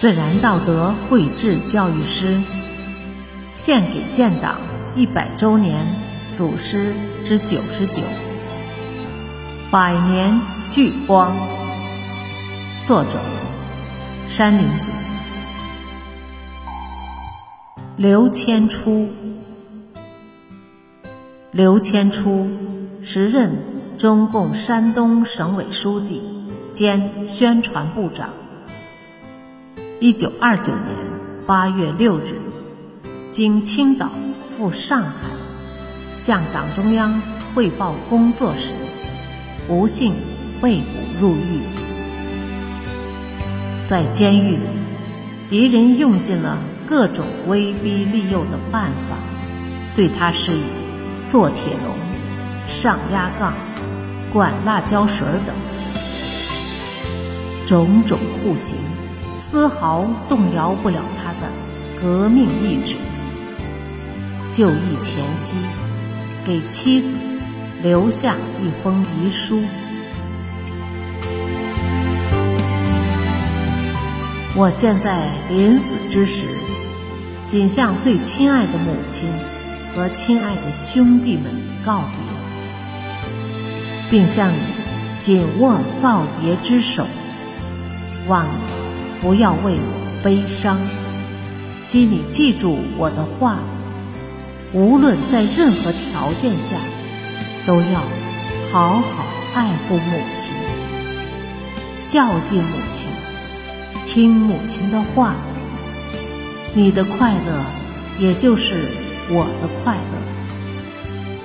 自然道德绘制教育师，献给建党100周年组诗之99，100年聚光。作者：山林子。刘谦初时任中共山东省委书记兼宣传部长。1929年8月6日，经青岛赴上海，向党中央汇报工作时，不幸被捕入狱。在监狱里，敌人用尽了各种威逼利诱的办法，对他施以坐铁笼、上压杠、灌辣椒水等种种酷刑，丝毫动摇不了他的革命意志。就义前夕，给妻子留下一封遗书：我现在临死之时，仅向最亲爱的母亲和亲爱的兄弟们告别，并向你紧握告别之手，望你不要为我悲伤，希你记住我的话，无论在任何条件下，都要好好爱护母亲，孝敬母亲，听母亲的话。你的快乐也就是我的快乐，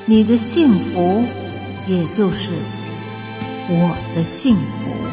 你的幸福也就是我的幸福。